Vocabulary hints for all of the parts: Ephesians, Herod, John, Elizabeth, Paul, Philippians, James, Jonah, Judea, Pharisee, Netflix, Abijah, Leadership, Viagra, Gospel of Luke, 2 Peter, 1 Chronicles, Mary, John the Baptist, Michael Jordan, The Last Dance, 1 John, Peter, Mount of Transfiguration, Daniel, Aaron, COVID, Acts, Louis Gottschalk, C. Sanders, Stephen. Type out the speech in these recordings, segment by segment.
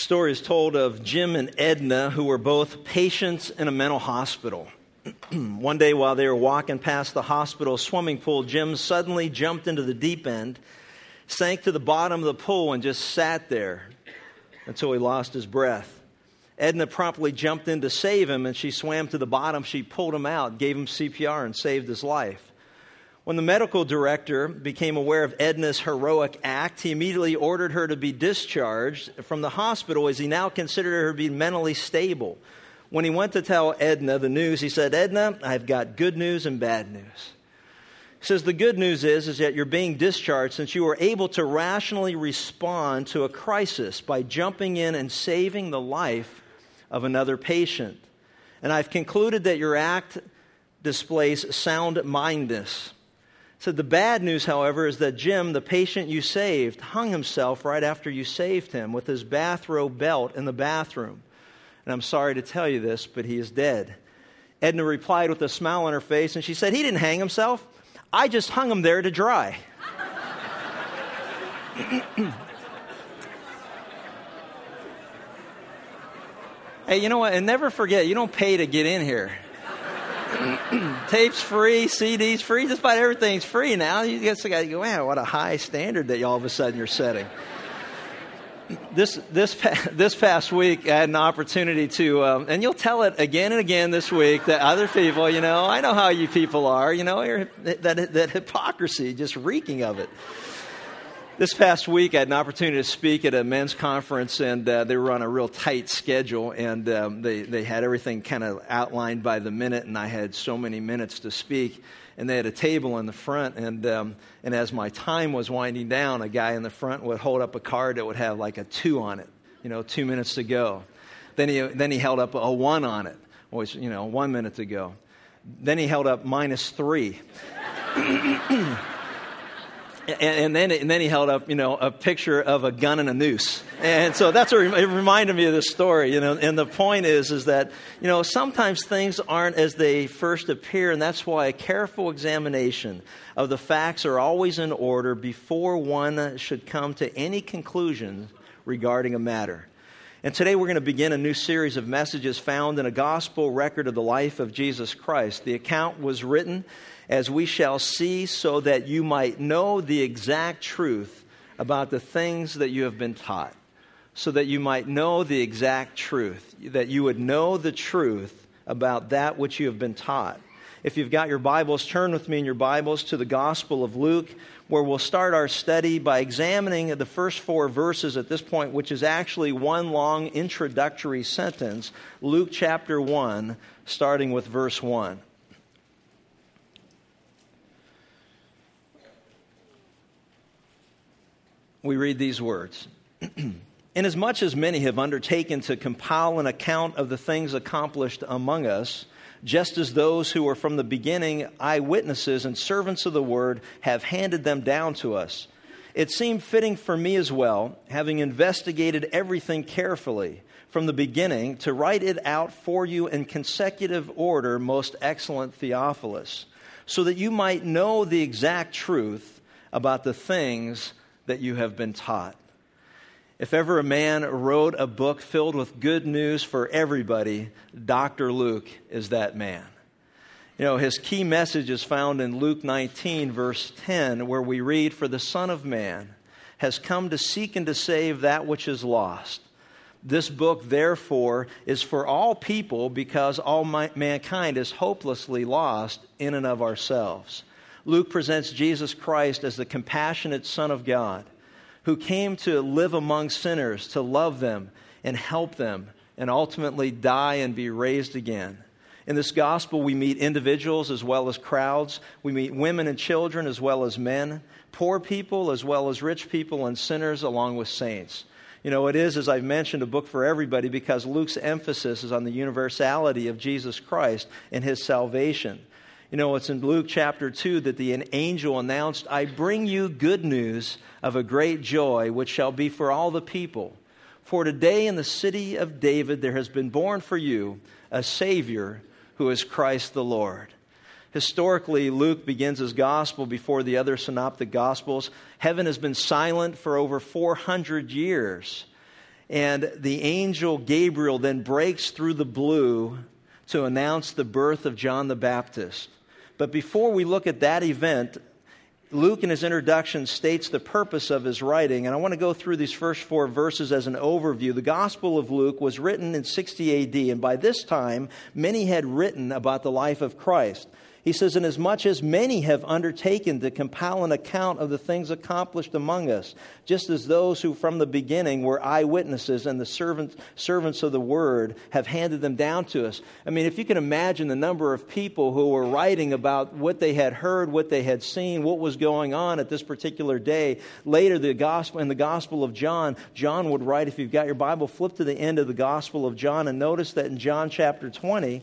story is told of Jim and Edna, who were both patients in a mental hospital. One day while they were walking past the hospital swimming pool, Jim suddenly jumped into the deep end, sank to the bottom of the pool, and just sat there until he lost his breath. Edna promptly jumped in to save him, and she swam to the bottom. She pulled him out, gave him CPR, and saved his life. When the medical director became aware of Edna's heroic act, he immediately ordered her to be discharged from the hospital, as he now considered her to be mentally stable. When he went to tell Edna the news, he said, "Edna, I've got good news and bad news." He says, "The good news is that you're being discharged since you were able to rationally respond to a crisis by jumping in and saving the life of another patient. And I've concluded that your act displays sound-mindedness." So the bad news, however, is that Jim, the patient you saved, hung himself right after you saved him with his bathrobe belt in the bathroom. And I'm sorry to tell you this, but he is dead. Edna replied with a smile on her face, and she said, "He didn't hang himself. I just hung him there to dry." Hey, you know what? And never forget, you don't pay to get in here. Tape's free, CD's free, just about everything's free now. You just got to go, wow, what a high standard that all of a sudden you're setting. This past week, I had an opportunity to, and you'll tell it again and again this week, that other people, you know, I know how you people are, you know, that hypocrisy, just reeking of it. This past week, I had an opportunity to speak at a men's conference, and they were on a real tight schedule, and they had everything kind of outlined by the minute, and I had so many minutes to speak, and they had a table in the front, and as my time was winding down, a guy in the front would hold up a card that would have like a 2 on it, you know, 2 minutes to go. Then he held up a 1 on it, always, you know, 1 minute to go. Then he held up -3. And then he held up, you know, a picture of a gun and a noose. And so that's it reminded me of this story, you know. And the point is that, you know, sometimes things aren't as they first appear. And that's why a careful examination of the facts are always in order before one should come to any conclusion regarding a matter. And today we're going to begin a new series of messages found in a gospel record of the life of Jesus Christ. The account was written, as we shall see, so that you might know the exact truth about the things that you have been taught. So that you might know the exact truth, that you would know the truth about that which you have been taught. If you've got your Bibles, turn with me in your Bibles to the Gospel of Luke, where we'll start our study by examining the first 4 verses at this point, which is actually one long introductory sentence, Luke chapter 1, starting with verse 1. We read these words. "Inasmuch as many have undertaken to compile an account of the things accomplished among us, just as those who were from the beginning eyewitnesses and servants of the word have handed them down to us, it seemed fitting for me as well, having investigated everything carefully from the beginning, to write it out for you in consecutive order, most excellent Theophilus, so that you might know the exact truth about the things that you have been taught." If ever a man wrote a book filled with good news for everybody, Dr. Luke is that man. You know, his key message is found in Luke 19, verse 10, where we read, "For the Son of Man has come to seek and to save that which is lost. This book, therefore, is for all people, because all mankind is hopelessly lost in and of ourselves." Luke presents Jesus Christ as the compassionate Son of God, who came to live among sinners, to love them and help them, and ultimately die and be raised again. In this gospel, we meet individuals as well as crowds. We meet women and children as well as men, poor people as well as rich people, and sinners along with saints. You know, it is, as I've mentioned, a book for everybody, because Luke's emphasis is on the universality of Jesus Christ and his salvation. You know, it's in Luke chapter 2 that the angel announced, "I bring you good news of a great joy, which shall be for all the people. For today in the city of David there has been born for you a Savior, who is Christ the Lord." Historically, Luke begins his gospel before the other synoptic gospels. Heaven has been silent for over 400 years. And the angel Gabriel then breaks through the blue to announce the birth of John the Baptist. But before we look at that event, Luke in his introduction states the purpose of his writing, and I want to go through these first four verses as an overview. The Gospel of Luke was written in 60 AD, and by this time, many had written about the life of Christ. He says, "Inasmuch as many have undertaken to compile an account of the things accomplished among us, just as those who from the beginning were eyewitnesses and the servants of the word have handed them down to us." I mean, if you can imagine the number of people who were writing about what they had heard, what they had seen, what was going on at this particular day. Later, the Gospel of John would write, if you've got your Bible, flip to the end of the Gospel of John and notice that in John chapter 20,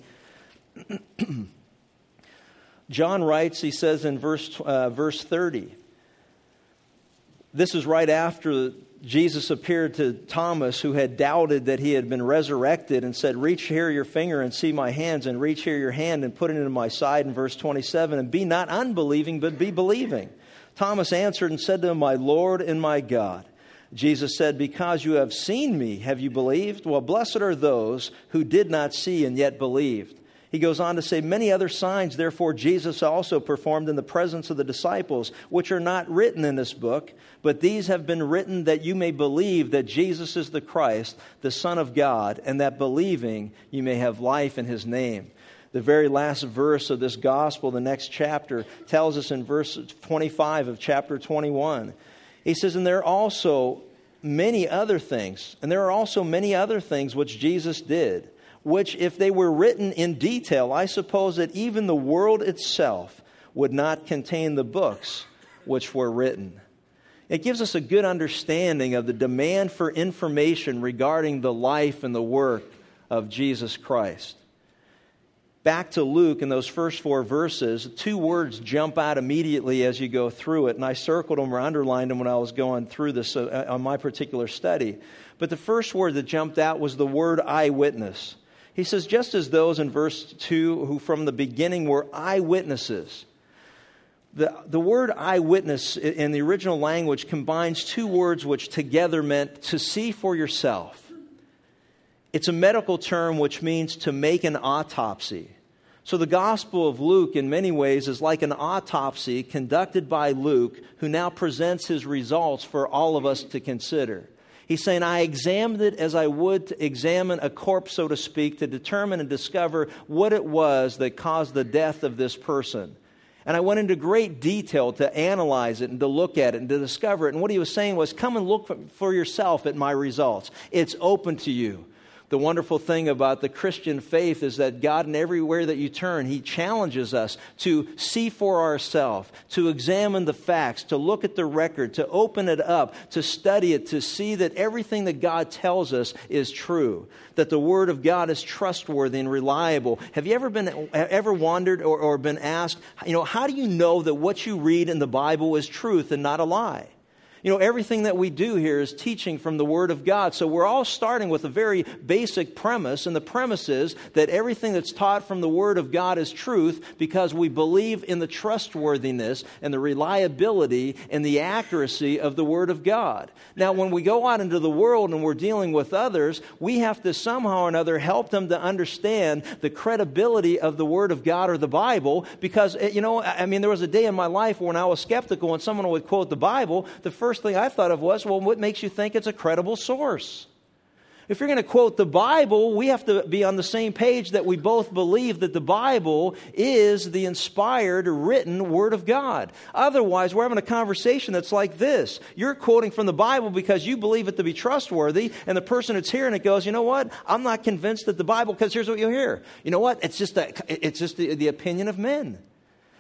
John writes, he says in verse 30, this is right after Jesus appeared to Thomas, who had doubted that he had been resurrected, and said, "Reach here your finger and see my hands, and reach here your hand and put it into my side," in verse 27, "and be not unbelieving, but be believing." Thomas answered and said to him, "My Lord and my God." Jesus said, "Because you have seen me, have you believed? Well, blessed are those who did not see and yet believed." He goes on to say, "Many other signs, therefore, Jesus also performed in the presence of the disciples, which are not written in this book, but these have been written that you may believe that Jesus is the Christ, the Son of God, and that believing you may have life in his name." The very last verse of this gospel, the next chapter, tells us in verse 25 of chapter 21. He says, "And there are also many other things, which Jesus did, which if they were written in detail, I suppose that even the world itself would not contain the books which were written." It gives us a good understanding of the demand for information regarding the life and the work of Jesus Christ. Back to Luke in those first four verses, two words jump out immediately as you go through it, and I circled them or underlined them when I was going through this on my particular study. But the first word that jumped out was the word eyewitness. He says, just as those in verse 2 who from the beginning were eyewitnesses. The word eyewitness in the original language combines two words which together meant to see for yourself. It's a medical term which means to make an autopsy. So the Gospel of Luke in many ways is like an autopsy conducted by Luke, who now presents his results for all of us to consider. He's saying, I examined it as I would examine a corpse, so to speak, to determine and discover what it was that caused the death of this person. And I went into great detail to analyze it and to look at it and to discover it. And what he was saying was, come and look for yourself at my results. It's open to you. The wonderful thing about the Christian faith is that God, in everywhere that you turn, he challenges us to see for ourselves, to examine the facts, to look at the record, to open it up, to study it, to see that everything that God tells us is true, that the Word of God is trustworthy and reliable. Have you ever wondered or been asked, how do you know that what you read in the Bible is truth and not a lie? Everything that we do here is teaching from the Word of God. So we're all starting with a very basic premise, and the premise is that everything that's taught from the Word of God is truth because we believe in the trustworthiness and the reliability and the accuracy of the Word of God. Now, when we go out into the world and we're dealing with others, we have to somehow or another help them to understand the credibility of the Word of God or the Bible because, there was a day in my life when I was skeptical when someone would quote the Bible. The first thing I thought of was, what makes you think it's a credible source? If you're going to quote the Bible, we have to be on the same page that we both believe that the Bible is the inspired, written Word of God. Otherwise, we're having a conversation that's like this. You're quoting from the Bible because you believe it to be trustworthy, and the person that's hearing it goes, I'm not convinced that the Bible, because here's what you'll hear. It's just the opinion of men.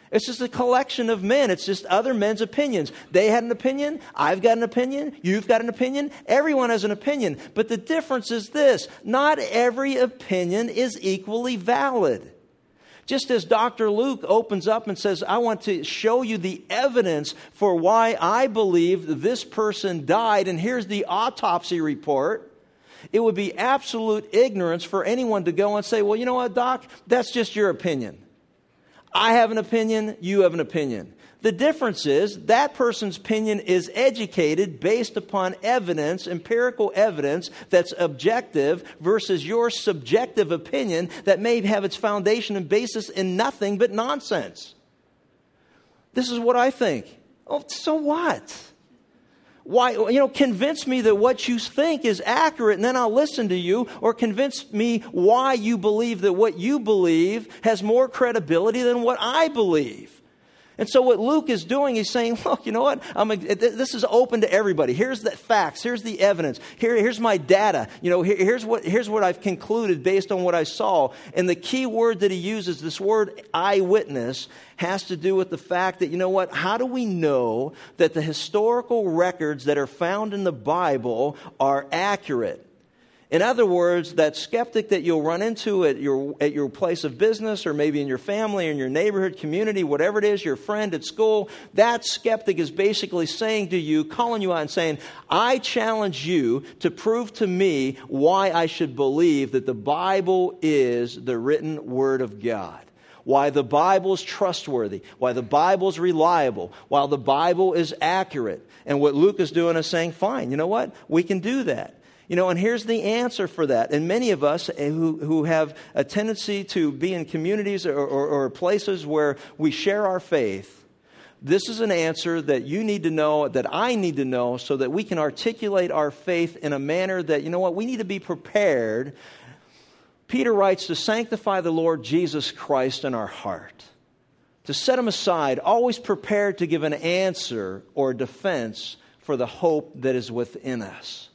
It's just a collection of men. It's just other men's opinions. They had an opinion. I've got an opinion. You've got an opinion. Everyone has an opinion. But the difference is this. Not every opinion is equally valid. Just as Dr. Luke opens up and says, I want to show you the evidence for why I believe this person died, and here's the autopsy report. It would be absolute ignorance for anyone to go and say, well, you know what, Doc? That's just your opinion. I have an opinion, you have an opinion. The difference is that person's opinion is educated based upon evidence, empirical evidence that's objective versus your subjective opinion that may have its foundation and basis in nothing but nonsense. This is what I think. Oh, so what? Why, convince me that what you think is accurate and then I'll listen to you, or convince me why you believe that what you believe has more credibility than what I believe. And so what Luke is doing, he's saying, look, you know what? This is open to everybody. Here's the facts. Here's the evidence. Here's my data. Here's what I've concluded based on what I saw. And the key word that he uses, this word eyewitness, has to do with the fact that, how do we know that the historical records that are found in the Bible are accurate? In other words, that skeptic that you'll run into at your place of business, or maybe in your family, in your neighborhood, community, whatever it is, your friend at school, that skeptic is basically saying to you, calling you out and saying, I challenge you to prove to me why I should believe that the Bible is the written Word of God. Why the Bible is trustworthy, why the Bible is reliable, why the Bible is accurate. And what Luke is doing is saying, fine, you know what? We can do that. And here's the answer for that. And many of us who have a tendency to be in communities or places where we share our faith, this is an answer that you need to know, that I need to know, so that we can articulate our faith in a manner that, we need to be prepared. Peter writes to sanctify the Lord Jesus Christ in our heart, to set him aside, always prepared to give an answer or defense for the hope that is within us.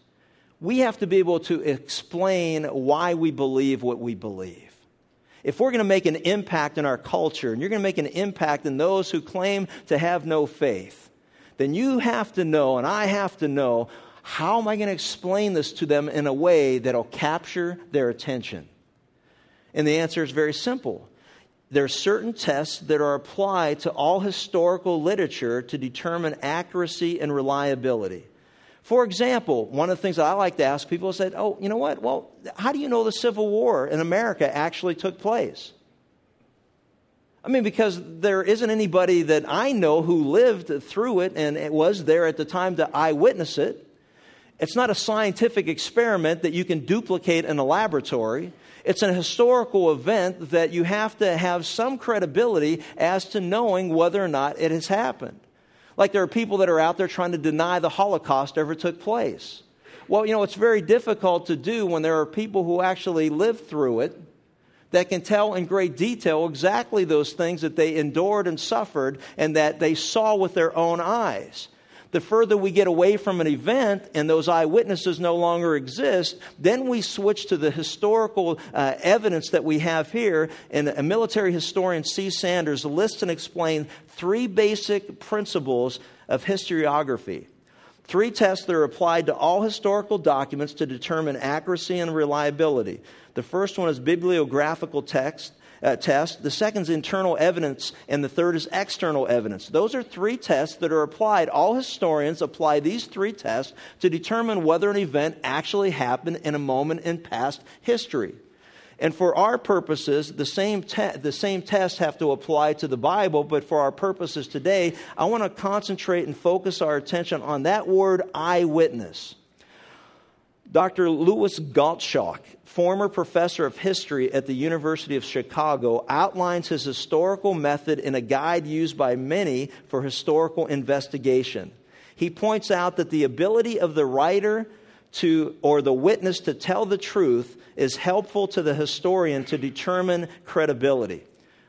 We have to be able to explain why we believe what we believe. If we're going to make an impact in our culture, and you're going to make an impact in those who claim to have no faith, then you have to know, and I have to know, how am I going to explain this to them in a way that'll capture their attention? And the answer is very simple. There are certain tests that are applied to all historical literature to determine accuracy and reliability. For example, one of the things that I like to ask people is that, oh, you know what? Well, how do you know the Civil War in America actually took place? Because there isn't anybody that I know who lived through it and it was there at the time to eyewitness it. It's not a scientific experiment that you can duplicate in a laboratory. It's an historical event that you have to have some credibility as to knowing whether or not it has happened. Like there are people that are out there trying to deny the Holocaust ever took place. Well, it's very difficult to do when there are people who actually lived through it that can tell in great detail exactly those things that they endured and suffered and that they saw with their own eyes. The further we get away from an event and those eyewitnesses no longer exist, then we switch to the historical evidence that we have here. And a military historian, C. Sanders, lists and explains 3 basic principles of historiography. 3 tests that are applied to all historical documents to determine accuracy and reliability. The first one is bibliographical test. The second is internal evidence, and the third is external evidence. Those are 3 tests that are applied. All historians apply these 3 tests to determine whether an event actually happened in a moment in past history. And for our purposes, the same tests have to apply to the Bible, but for our purposes today, I want to concentrate and focus our attention on that word eyewitness. Dr. Louis Gottschalk, former professor of history at the University of Chicago, outlines his historical method in a guide used by many for historical investigation. He points out that the ability of the writer to, or the witness to tell the truth is helpful to the historian to determine credibility.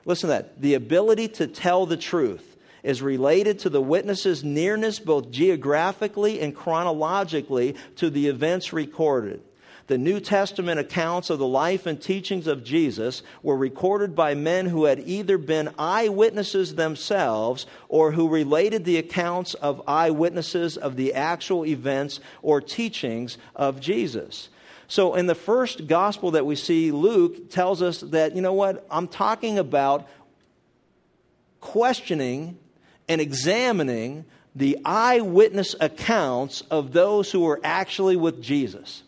Listen to that. The ability to tell the truth is related to the witness's nearness both geographically and chronologically to the events recorded. The New Testament accounts of the life and teachings of Jesus were recorded by men who had either been eyewitnesses themselves or who related the accounts of eyewitnesses of the actual events or teachings of Jesus. So in the first gospel that we see, Luke tells us that, I'm talking about questioning and examining the eyewitness accounts of those who were actually with Jesus.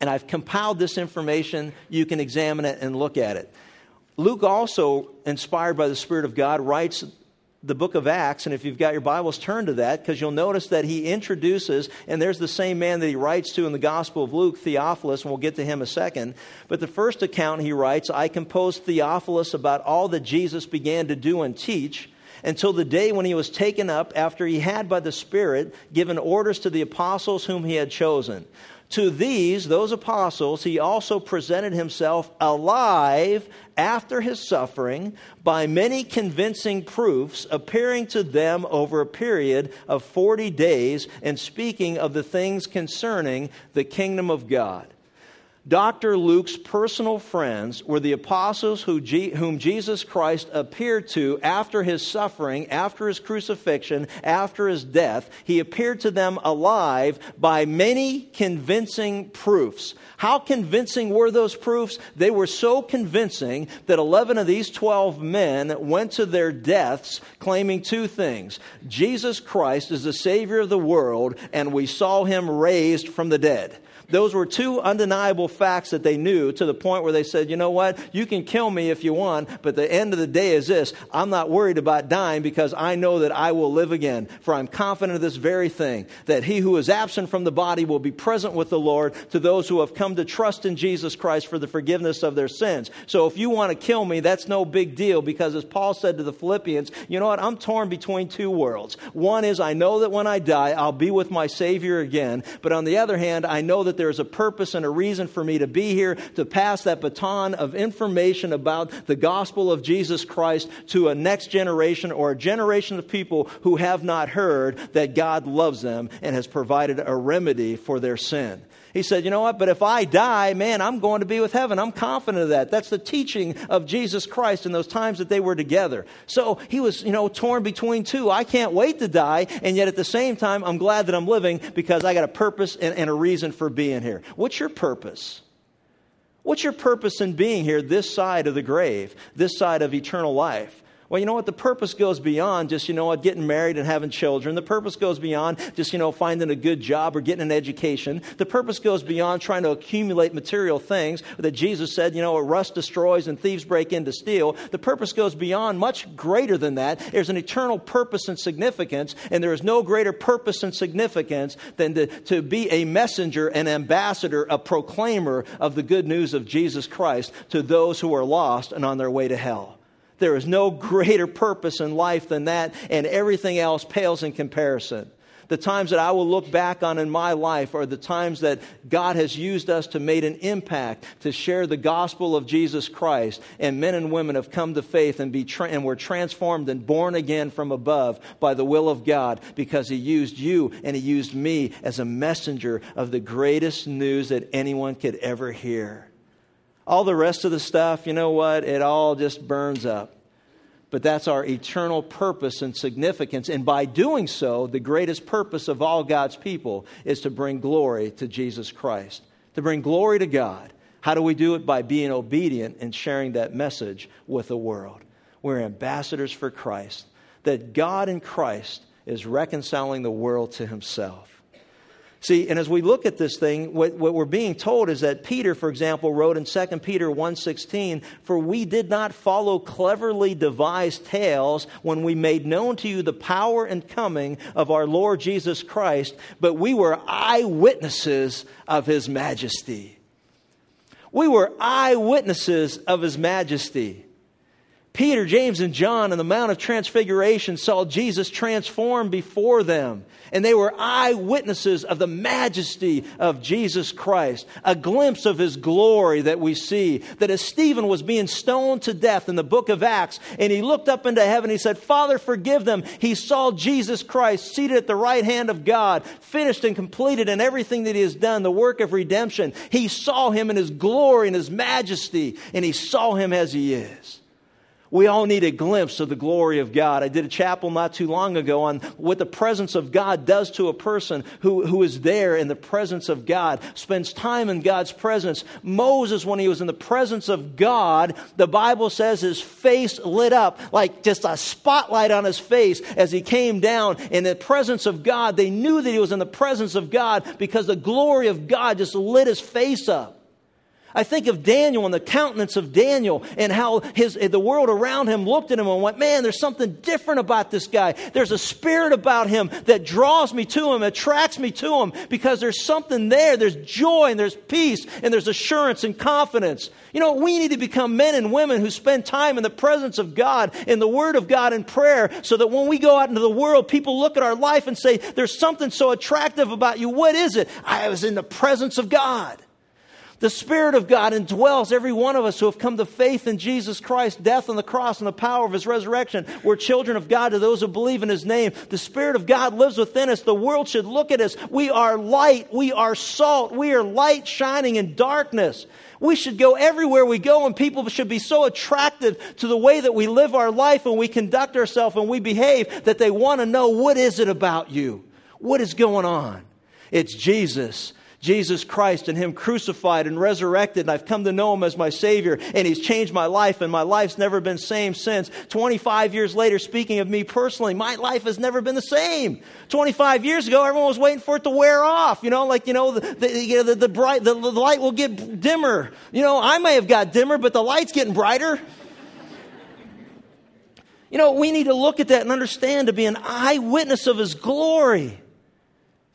And I've compiled this information. You can examine it and look at it. Luke also, inspired by the Spirit of God, writes the book of Acts, and if you've got your Bibles, turn to that, because you'll notice that he introduces, and there's the same man that he writes to in the Gospel of Luke, Theophilus, and we'll get to him in a second. But the first account he writes, I composed Theophilus about all that Jesus began to do and teach until the day when he was taken up, after he had by the Spirit given orders to the apostles whom he had chosen. To these, those apostles, he also presented himself alive after his suffering by many convincing proofs, appearing to them over a period of 40 days and speaking of the things concerning the kingdom of God. Dr. Luke's personal friends were the apostles whom Jesus Christ appeared to after his suffering, after his crucifixion, after his death. He appeared to them alive by many convincing proofs. How convincing were those proofs? They were so convincing that 11 of these 12 men went to their deaths claiming two things. Jesus Christ is the Savior of the world, and we saw him raised from the dead. Those were two undeniable facts that they knew, to the point where they said, you know what, you can kill me if you want, but the end of the day is this: I'm not worried about dying, because I know that I will live again, for I'm confident of this very thing, that he who is absent from the body will be present with the Lord, to those who have come to trust in Jesus Christ for the forgiveness of their sins. So if you want to kill me, that's no big deal, because as Paul said to the Philippians, you know what, I'm torn between two worlds. One is, I know that when I die, I'll be with my Savior again, but on the other hand, I know that there's a purpose and a reason for me to be here, to pass that baton of information about the gospel of Jesus Christ to a next generation, or a generation of people who have not heard that God loves them and has provided a remedy for their sin. He said, you know what, but if I die, man, I'm going to be with heaven. I'm confident of that. That's the teaching of Jesus Christ in those times that they were together. So he was, torn between two. I can't wait to die, and yet at the same time, I'm glad that I'm living, because I got a purpose and a reason for being here. What's your purpose? What's your purpose in being here this side of the grave, this side of eternal life? Well, you know what? The purpose goes beyond just, getting married and having children. The purpose goes beyond just, finding a good job or getting an education. The purpose goes beyond trying to accumulate material things that Jesus said, rust destroys and thieves break in to steal. The purpose goes beyond, much greater than that. There's an eternal purpose and significance, and there is no greater purpose and significance than to be a messenger, an ambassador, a proclaimer of the good news of Jesus Christ to those who are lost and on their way to hell. There is no greater purpose in life than that, and everything else pales in comparison. The times that I will look back on in my life are the times that God has used us to make an impact, to share the gospel of Jesus Christ, and men and women have come to faith and were transformed and born again from above by the will of God, because he used you and he used me as a messenger of the greatest news that anyone could ever hear. All the rest of the stuff, it all just burns up. But that's our eternal purpose and significance. And by doing so, the greatest purpose of all God's people is to bring glory to Jesus Christ, to bring glory to God. How do we do it? By being obedient and sharing that message with the world. We're ambassadors for Christ, that God in Christ is reconciling the world to himself. See, and as we look at this thing, what we're being told is that Peter, for example, wrote in 2 Peter 1:16, "For we did not follow cleverly devised tales when we made known to you the power and coming of our Lord Jesus Christ, but we were eyewitnesses of his majesty." We were eyewitnesses of his majesty. Peter, James, and John on the Mount of Transfiguration saw Jesus transformed before them, and they were eyewitnesses of the majesty of Jesus Christ, a glimpse of his glory that we see. That as Stephen was being stoned to death in the book of Acts, and he looked up into heaven, he said, "Father, forgive them," he saw Jesus Christ seated at the right hand of God, finished and completed in everything that he has done, the work of redemption. He saw him in his glory and his majesty, and he saw him as he is. We all need a glimpse of the glory of God. I did a chapel not too long ago on what the presence of God does to a person who is there in the presence of God, spends time in God's presence. Moses, when he was in the presence of God, the Bible says his face lit up like just a spotlight on his face as he came down in the presence of God. They knew that he was in the presence of God because the glory of God just lit his face up. I think of Daniel and the countenance of Daniel and how the world around him looked at him and went, man, there's something different about this guy. There's a spirit about him that draws me to him, attracts me to him, because there's something there. There's joy and there's peace and there's assurance and confidence. You know, we need to become men and women who spend time in the presence of God, in the Word of God, in prayer, so that when we go out into the world, people look at our life and say, there's something so attractive about you. What is it? I was in the presence of God. The Spirit of God indwells every one of us who have come to faith in Jesus Christ, death on the cross, and the power of His resurrection. We're children of God to those who believe in His name. The Spirit of God lives within us. The world should look at us. We are light. We are salt. We are light shining in darkness. We should go everywhere we go, and people should be so attracted to the way that we live our life and we conduct ourselves and we behave that they want to know, what is it about you? What is going on? It's Jesus Christ and Him crucified and resurrected, and I've come to know Him as my Savior, and He's changed my life, and my life's never been the same since. 25 years later, speaking of me personally, my life has never been the same. 25 years ago, everyone was waiting for it to wear off. You know, like, you know, the light will get dimmer. You know, I may have got dimmer, but the light's getting brighter. You know, we need to look at that and understand, to be an eyewitness of His glory.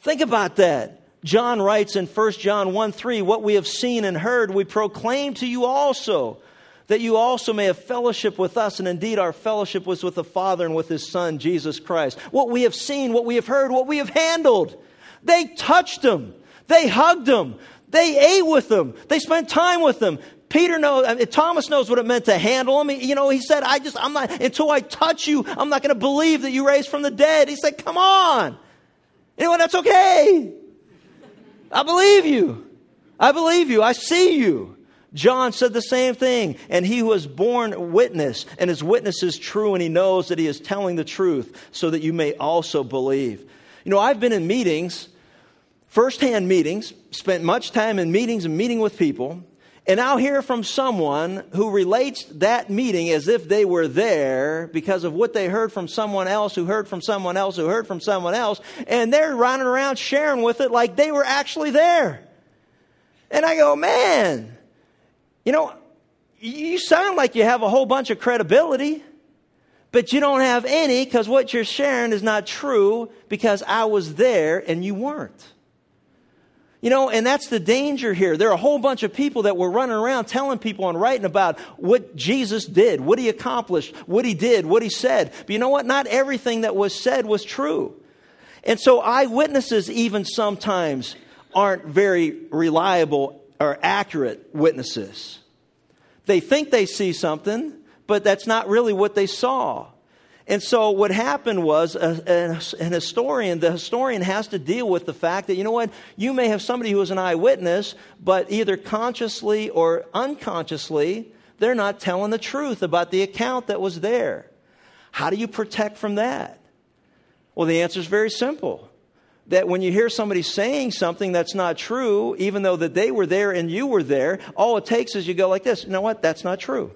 Think about that. John writes in 1 John 1:3, what we have seen and heard, we proclaim to you also, that you also may have fellowship with us. And indeed, our fellowship was with the Father and with His Son, Jesus Christ. What we have seen, what we have heard, what we have handled. They touched Him. They hugged Him. They ate with Him. They spent time with Him. Thomas knows what it meant to handle Him. He said, I'm not, until I touch you, I'm not going to believe that you raised from the dead. He said, come on. Anyway, that's okay. I believe you. I believe you. I see you. John said the same thing. And he who is born witness, and his witness is true, and he knows that he is telling the truth, so that you may also believe. You know, I've been in meetings, firsthand meetings, spent much time in meetings and meeting with people, and I'll hear from someone who relates that meeting as if they were there because of what they heard from someone else who heard from someone else who heard from someone else. And they're running around sharing with it like they were actually there. And I go, man, you sound like you have a whole bunch of credibility, but you don't have any, because what you're sharing is not true, because I was there and you weren't. And that's the danger here. There are a whole bunch of people that were running around telling people and writing about what Jesus did, what He accomplished, what He did, what He said. But you know what? Not everything that was said was true. And so eyewitnesses even sometimes aren't very reliable or accurate witnesses. They think they see something, but that's not really what they saw. And so what happened was the historian has to deal with the fact that, you may have somebody who is an eyewitness, but either consciously or unconsciously, they're not telling the truth about the account that was there. How do you protect from that? Well, the answer is very simple. That when you hear somebody saying something that's not true, even though that they were there and you were there, all it takes is you go like this. You know what? That's not true.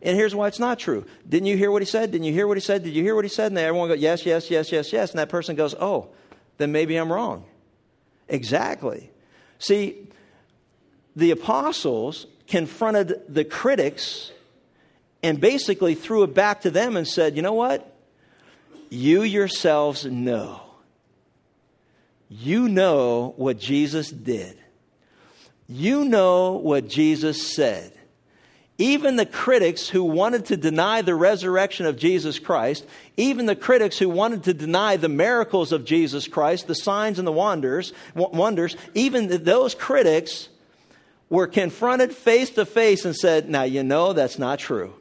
And here's why it's not true. Didn't you hear what he said? Didn't you hear what he said? Did you hear what he said? And everyone goes, yes, yes, yes, yes, yes. And that person goes, oh, then maybe I'm wrong. Exactly. See, the apostles confronted the critics and basically threw it back to them and said, you know what? You yourselves know. You know what Jesus did. You know what Jesus said. Even the critics who wanted to deny the resurrection of Jesus Christ, even the critics who wanted to deny the miracles of Jesus Christ, the signs and the wonders, even those critics were confronted face to face and said, now, that's not true.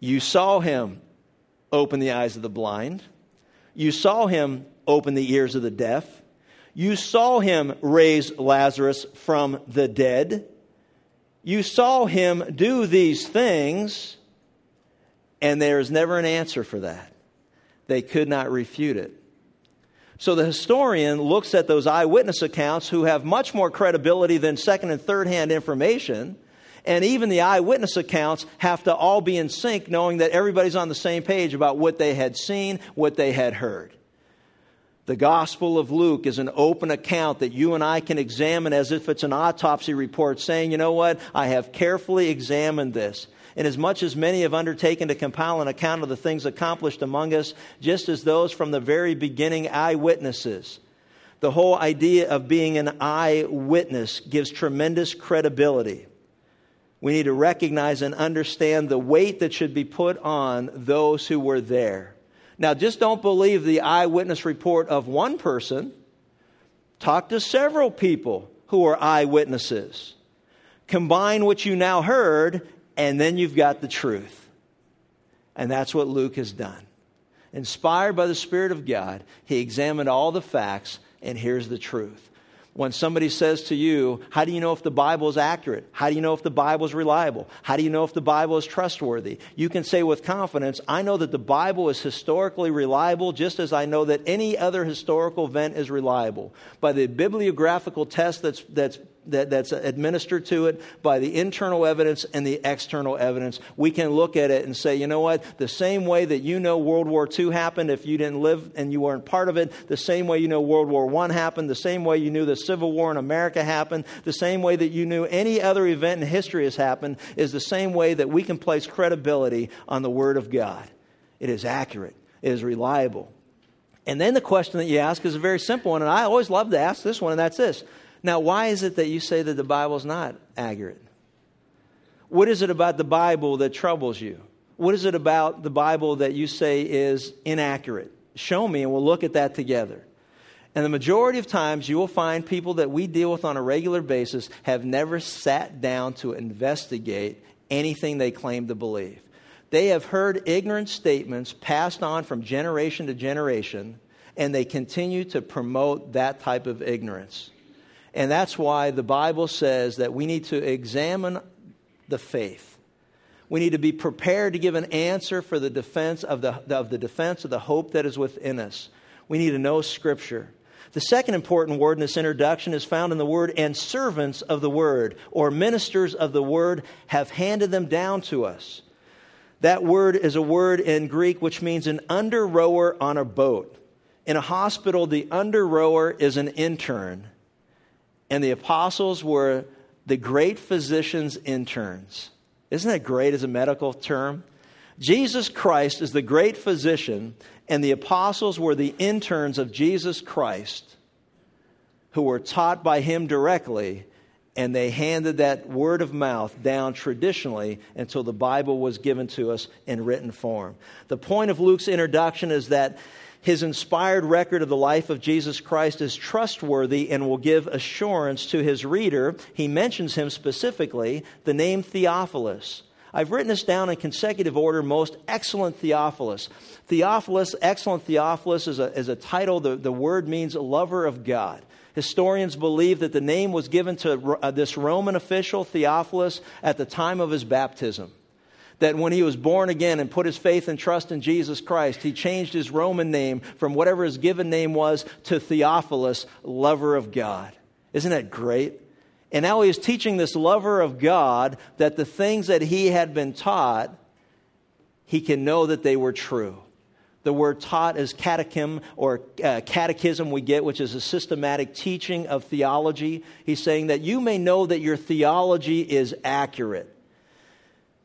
You saw Him open the eyes of the blind. You saw Him open the ears of the deaf. You saw Him raise Lazarus from the dead. You saw Him do these things, and there is never an answer for that. They could not refute it. So the historian looks at those eyewitness accounts who have much more credibility than second and third hand information, and even the eyewitness accounts have to all be in sync, knowing that everybody's on the same page about what they had seen, what they had heard. The Gospel of Luke is an open account that you and I can examine as if it's an autopsy report saying, you know what, I have carefully examined this. And as much as many have undertaken to compile an account of the things accomplished among us, just as those from the very beginning eyewitnesses, the whole idea of being an eyewitness gives tremendous credibility. We need to recognize and understand the weight that should be put on those who were there. Now, just don't believe the eyewitness report of one person. Talk to several people who are eyewitnesses. Combine what you now heard, and then you've got the truth. And that's what Luke has done. Inspired by the Spirit of God, he examined all the facts, and here's the truth. When somebody says to you, how do you know if the Bible is accurate? How do you know if the Bible is reliable? How do you know if the Bible is trustworthy? You can say with confidence, I know that the Bible is historically reliable, just as I know that any other historical event is reliable. By the bibliographical test that's administered to it, by the internal evidence and the external evidence, we can look at it and say, you know what, the same way that you know World War II happened if you didn't live and you weren't part of it, the same way you know World War I happened, the same way you knew the Civil War in America happened, the same way that you knew any other event in history has happened, is the same way that we can place credibility on the Word of God. It is accurate. It is reliable. And then the question that you ask is a very simple one, and I always love to ask this one, and that's this. Now, why is it that you say that the Bible's not accurate? What is it about the Bible that troubles you? What is it about the Bible that you say is inaccurate? Show me, and we'll look at that together. And the majority of times you will find people that we deal with on a regular basis have never sat down to investigate anything they claim to believe. They have heard ignorant statements passed on from generation to generation, and they continue to promote that type of ignorance. And that's why the Bible says that we need to examine the faith. We need to be prepared to give an answer for the defense of the defense of the hope that is within us. We need to know Scripture. The second important word in this introduction is found in the word, and servants of the word, or ministers of the word, have handed them down to us. That word is a word in Greek which means an under rower on a boat. In a hospital, the under rower is an intern. And the apostles were the great physician's interns. Isn't that great as a medical term? Jesus Christ is the great physician, and the apostles were the interns of Jesus Christ who were taught by him directly, and they handed that word of mouth down traditionally until the Bible was given to us in written form. The point of Luke's introduction is that his inspired record of the life of Jesus Christ is trustworthy and will give assurance to his reader. He mentions him specifically, the name Theophilus. I've written this down in consecutive order, most excellent Theophilus. Theophilus, excellent Theophilus is a title. The word means lover of God. Historians believe that the name was given to this Roman official, Theophilus, at the time of his baptism. That when he was born again and put his faith and trust in Jesus Christ, he changed his Roman name from whatever his given name was to Theophilus, lover of God. Isn't that great? And now he is teaching this lover of God that the things that he had been taught, he can know that they were true. The word taught is catechism, or catechism we get, which is a systematic teaching of theology. He's saying that you may know that your theology is accurate.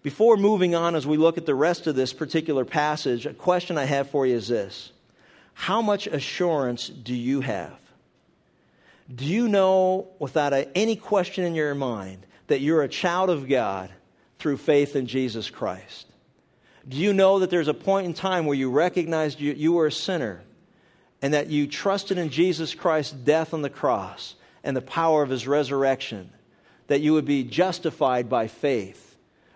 Before moving on, as we look at the rest of this particular passage, a question I have for you is this. How much assurance do you have? Do you know without any question in your mind that you're a child of God through faith in Jesus Christ? Do you know that there's a point in time where you recognized you were a sinner and that you trusted in Jesus Christ's death on the cross and the power of his resurrection, that you would be justified by faith?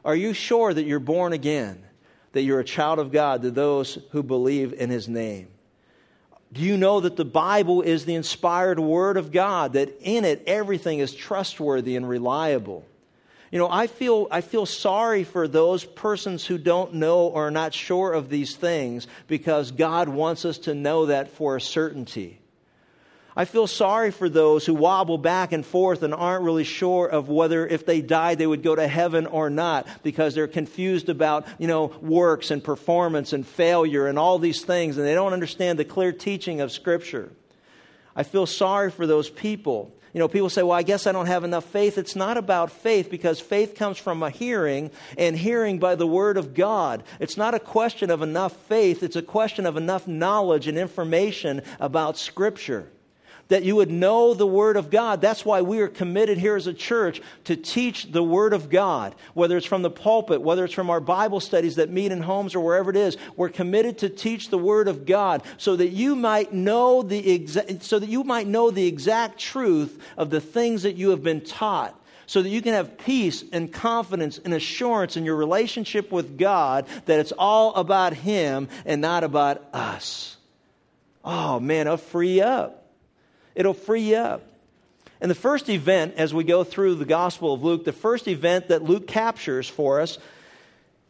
Are you sure that you're born again, that you're a child of God to those who believe in his name? Do you know that the Bible is the inspired word of God, that in it everything is trustworthy and reliable? You know, I feel sorry for those persons who don't know or are not sure of these things, because God wants us to know that for a certainty. I feel sorry for those who wobble back and forth and aren't really sure of whether if they died they would go to heaven or not, because they're confused about, works and performance and failure and all these things, and they don't understand the clear teaching of Scripture. I feel sorry for those people. People say, well, I guess I don't have enough faith. It's not about faith, because faith comes from a hearing, and hearing by the Word of God. It's not a question of enough faith. It's a question of enough knowledge and information about Scripture, that you would know the Word of God. That's why we are committed here as a church to teach the Word of God, whether it's from the pulpit, whether it's from our Bible studies that meet in homes or wherever it is. We're committed to teach the Word of God so that you might know the exact truth of the things that you have been taught, so that you can have peace and confidence and assurance in your relationship with God, that it's all about Him and not about us. Oh, man, I'll free up. It'll free you up. And the first event, as we go through the Gospel of Luke, the first event that Luke captures for us,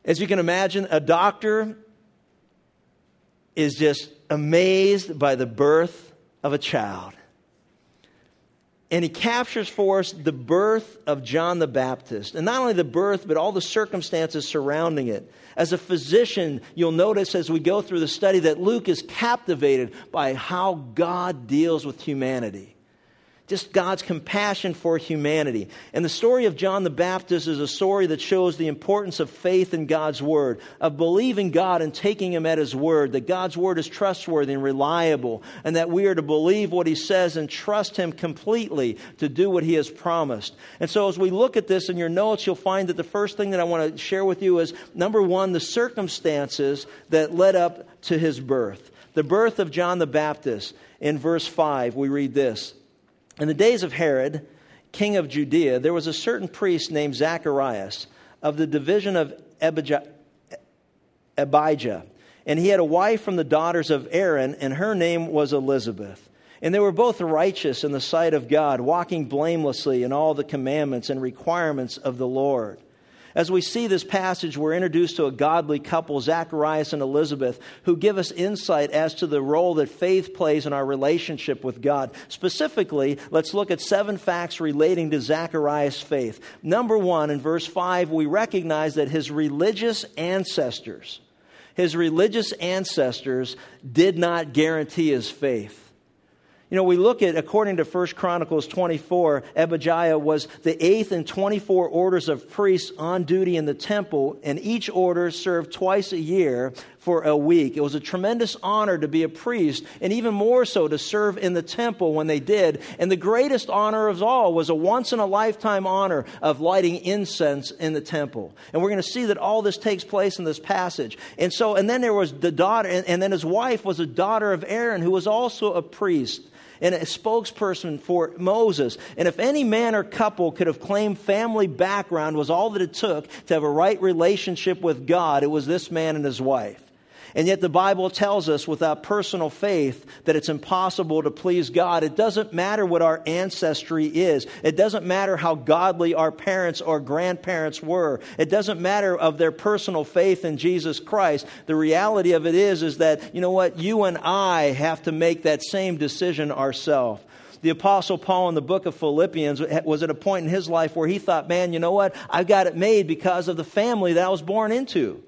as you can imagine, a doctor is just amazed by the birth of a child. And he captures for us the birth of John the Baptist. And not only the birth, but all the circumstances surrounding it. As a physician, you'll notice as we go through the study that Luke is captivated by how God deals with humanity. Just God's compassion for humanity. And the story of John the Baptist is a story that shows the importance of faith in God's Word, of believing God and taking Him at His Word, that God's Word is trustworthy and reliable, and that we are to believe what He says and trust Him completely to do what He has promised. And so as we look at this in your notes, you'll find that the first thing that I want to share with you is, number one, the circumstances that led up to His birth. The birth of John the Baptist. In verse 5, we read this. In the days of Herod, king of Judea, there was a certain priest named Zacharias of the division of Abijah. And he had a wife from the daughters of Aaron, and her name was Elizabeth. And they were both righteous in the sight of God, walking blamelessly in all the commandments and requirements of the Lord. As we see this passage, we're introduced to a godly couple, Zacharias and Elizabeth, who give us insight as to the role that faith plays in our relationship with God. Specifically, let's look at 7 facts relating to Zacharias' faith. Number 1, in verse 5, we recognize that his religious ancestors did not guarantee his faith. We look at, according to 1 Chronicles 24, Abijah was the 8th in 24 orders of priests on duty in the temple, and each order served twice a year for a week. It was a tremendous honor to be a priest, and even more so to serve in the temple when they did. And the greatest honor of all was a once-in-a-lifetime honor of lighting incense in the temple. And we're going to see that all this takes place in this passage. And so, and then there was the daughter, and then his wife was a daughter of Aaron, who was also a priest and a spokesperson for Moses. And if any man or couple could have claimed family background was all that it took to have a right relationship with God, it was this man and his wife. And yet the Bible tells us without personal faith that it's impossible to please God. It doesn't matter what our ancestry is. It doesn't matter how godly our parents or grandparents were. It doesn't matter of their personal faith in Jesus Christ. The reality of it is that, you and I have to make that same decision ourselves. The Apostle Paul in the book of Philippians was at a point in his life where he thought, I've got it made because of the family that I was born into.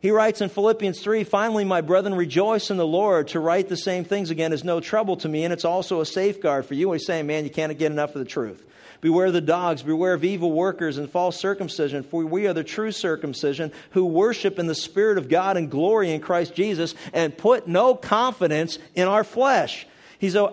He writes in Philippians 3, "Finally, my brethren, rejoice in the Lord. To write the same things again is no trouble to me, and it's also a safeguard for you." And he's saying, you can't get enough of the truth. "Beware of the dogs, beware of evil workers and false circumcision, for we are the true circumcision, who worship in the Spirit of God and glory in Christ Jesus, and put no confidence in our flesh."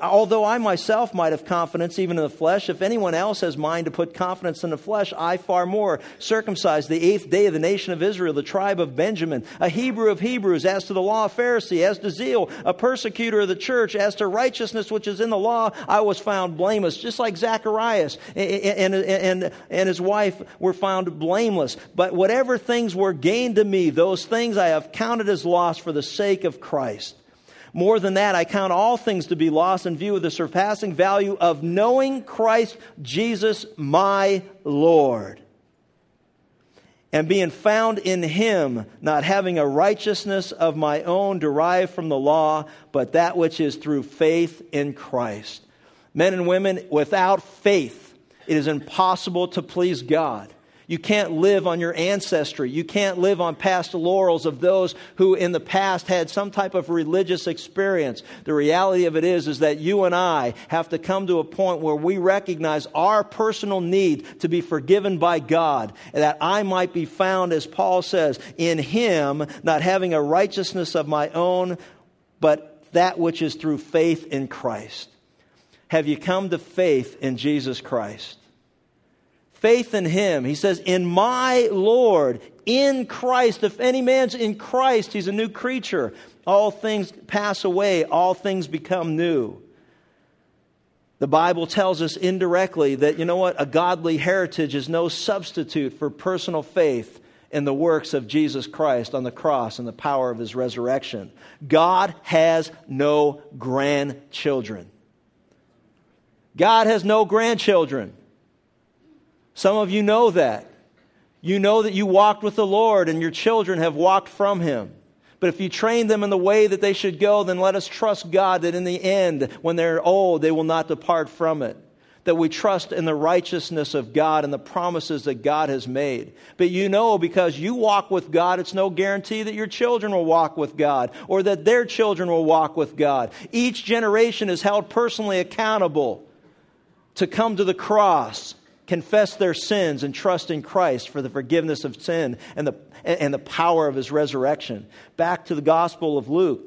Although I myself might have confidence even in the flesh, if anyone else has mind to put confidence in the flesh, I far more, circumcised the 8th day of the nation of Israel, the tribe of Benjamin, a Hebrew of Hebrews, as to the law, a Pharisee, as to zeal, a persecutor of the church, as to righteousness which is in the law, I was found blameless. Just like Zacharias and his wife were found blameless. But whatever things were gained to me, those things I have counted as loss for the sake of Christ. More than that, I count all things to be lost in view of the surpassing value of knowing Christ Jesus, my Lord. and being found in him, not having a righteousness of my own derived from the law, but that which is through faith in Christ. Men and women, without faith, it is impossible to please God. You can't live on your ancestry. You can't live on past laurels of those who in the past had some type of religious experience. The reality of it is that you and I have to come to a point where we recognize our personal need to be forgiven by God, and that I might be found, as Paul says, in him, not having a righteousness of my own, but that which is through faith in Christ. Have you come to faith in Jesus Christ? Faith in him. He says, in my Lord, in Christ. If any man's in Christ, he's a new creature. All things pass away. All things become new. The Bible tells us indirectly that, you know what? A godly heritage is no substitute for personal faith in the works of Jesus Christ on the cross and the power of his resurrection. God has no grandchildren. God has no grandchildren. Some of you know that. You know that you walked with the Lord and your children have walked from him. But if you train them in the way that they should go, then let us trust God that in the end, when they're old, they will not depart from it. That we trust in the righteousness of God and the promises that God has made. But you know, because you walk with God, it's no guarantee that your children will walk with God or that their children will walk with God. Each generation is held personally accountable to come to the cross, confess their sins, and trust in Christ for the forgiveness of sin and the power of his resurrection. Back to the Gospel of Luke.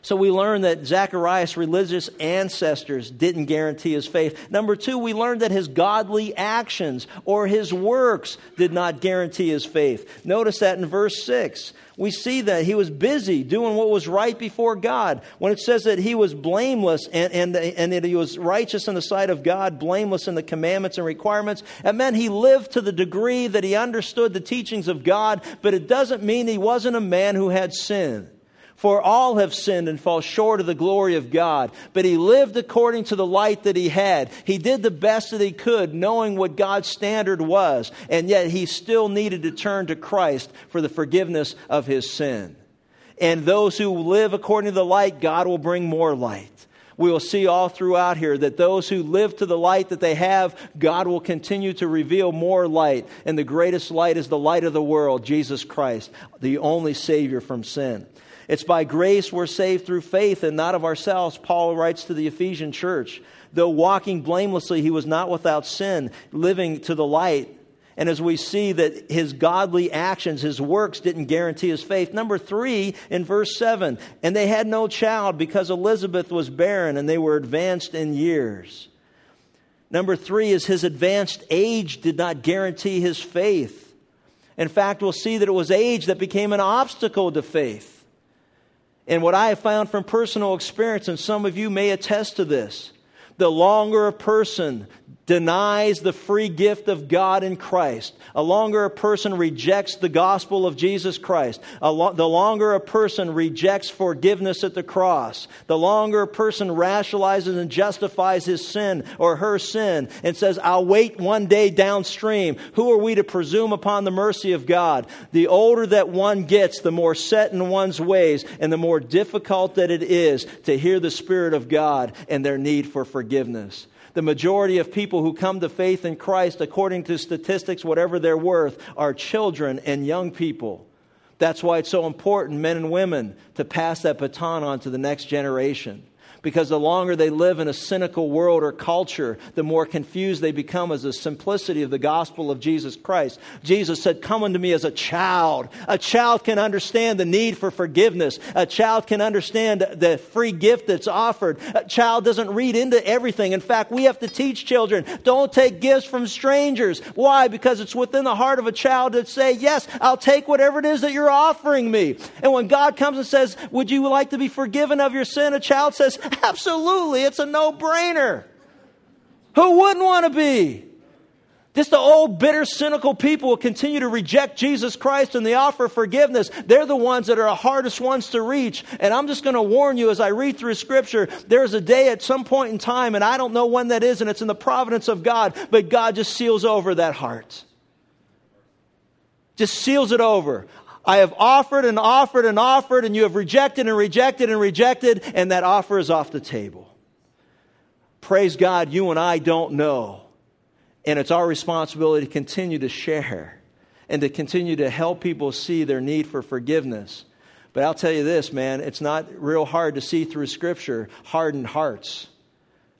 So we learn that Zacharias' religious ancestors didn't guarantee his faith. Number two, we learned that his godly actions or his works did not guarantee his faith. Notice that in verse 6. We see that he was busy doing what was right before God. When it says that he was blameless and that he was righteous in the sight of God, blameless in the commandments and requirements, it meant he lived to the degree that he understood the teachings of God, but it doesn't mean he wasn't a man who had sin. For all have sinned and fall short of the glory of God. But he lived according to the light that he had. He did the best that he could, knowing what God's standard was. And yet he still needed to turn to Christ for the forgiveness of his sin. And those who live according to the light, God will bring more light. We will see all throughout here that those who live to the light that they have, God will continue to reveal more light. And the greatest light is the light of the world, Jesus Christ, the only Savior from sin. It's by grace we're saved through faith and not of ourselves, Paul writes to the Ephesian church. Though walking blamelessly, he was not without sin, living to the light. And as we see that his godly actions, his works didn't guarantee his faith. Number three, in verse 7, and they had no child because Elizabeth was barren and they were advanced in years. Number three is his advanced age did not guarantee his faith. In fact, we'll see that it was age that became an obstacle to faith. And what I have found from personal experience, and some of you may attest to this, the longer a person denies the free gift of God in Christ, the longer a person rejects the gospel of Jesus Christ, the longer a person rejects forgiveness at the cross, the longer a person rationalizes and justifies his sin or her sin and says, I'll wait one day downstream. Who are we to presume upon the mercy of God? The older that one gets, the more set in one's ways and the more difficult that it is to hear the Spirit of God and their need for forgiveness. The majority of people who come to faith in Christ, according to statistics, whatever they're worth, are children and young people. That's why it's so important, men and women, to pass that baton on to the next generation. Because the longer they live in a cynical world or culture, the more confused they become as the simplicity of the gospel of Jesus Christ. Jesus said, come unto me as a child. A child can understand the need for forgiveness. A child can understand the free gift that's offered. A child doesn't read into everything. In fact, we have to teach children, don't take gifts from strangers. Why? Because it's within the heart of a child to say, yes, I'll take whatever it is that you're offering me. And when God comes and says, would you like to be forgiven of your sin? A child says, absolutely, it's a no-brainer. Who wouldn't want to be? Just the old, bitter, cynical people will continue to reject Jesus Christ and the offer of forgiveness. They're the ones that are the hardest ones to reach. And I'm just going to warn you as I read through Scripture, there's a day at some point in time, and I don't know when that is, and it's in the providence of God, but God just seals over that heart. just seals it over. I have offered and offered and offered, and you have rejected and rejected and rejected, and that offer is off the table. Praise God, you and I don't know. And it's our responsibility to continue to share and to continue to help people see their need for forgiveness. But I'll tell you this, man, it's not real hard to see through Scripture hardened hearts.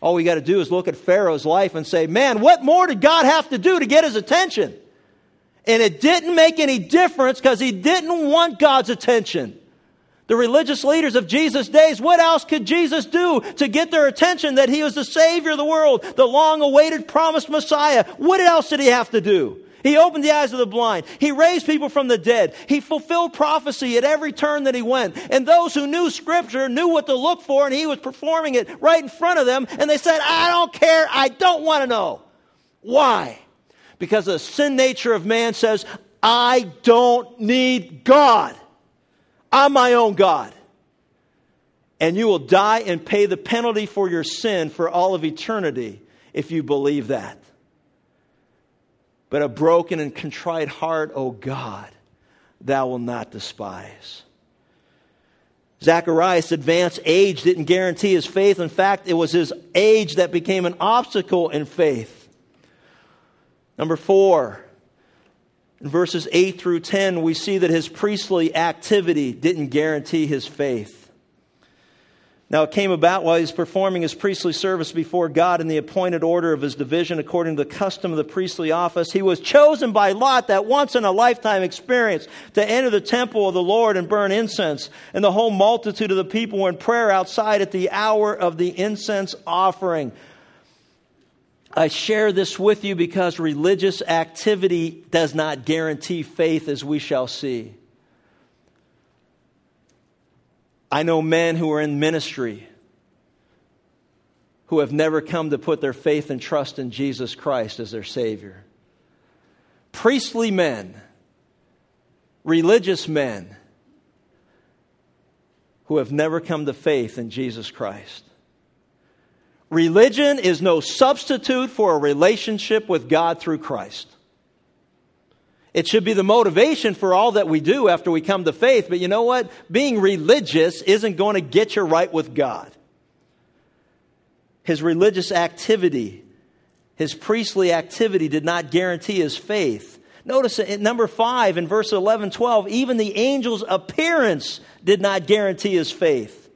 All we got to do is look at Pharaoh's life and say, man, what more did God have to do to get his attention? And it didn't make any difference because he didn't want God's attention. The religious leaders of Jesus' days, what else could Jesus do to get their attention that he was the Savior of the world, the long-awaited promised Messiah? What else did he have to do? He opened the eyes of the blind. He raised people from the dead. He fulfilled prophecy at every turn that he went. And those who knew Scripture knew what to look for, and he was performing it right in front of them. And they said, I don't care. I don't want to know. Why? Because the sin nature of man says, I don't need God. I'm my own God. And you will die and pay the penalty for your sin for all of eternity if you believe that. But a broken and contrite heart, O God, thou wilt not despise. Zacharias' advanced age didn't guarantee his faith. In fact, it was his age that became an obstacle in faith. Number 4, in verses 8 through 10, we see that his priestly activity didn't guarantee his faith. Now, it came about while he was performing his priestly service before God in the appointed order of his division according to the custom of the priestly office. He was chosen by lot, that once-in-a-lifetime experience, to enter the temple of the Lord and burn incense. And the whole multitude of the people were in prayer outside at the hour of the incense offering. I share this with you because religious activity does not guarantee faith, as we shall see. I know men who are in ministry who have never come to put their faith and trust in Jesus Christ as their Savior. Priestly men, religious men who have never come to faith in Jesus Christ. Religion is no substitute for a relationship with God through Christ. It should be the motivation for all that we do after we come to faith. But you know what? Being religious isn't going to get you right with God. His religious activity, his priestly activity did not guarantee his faith. Notice at number 5 in verse 11, 12, even the angel's appearance did not guarantee his faith.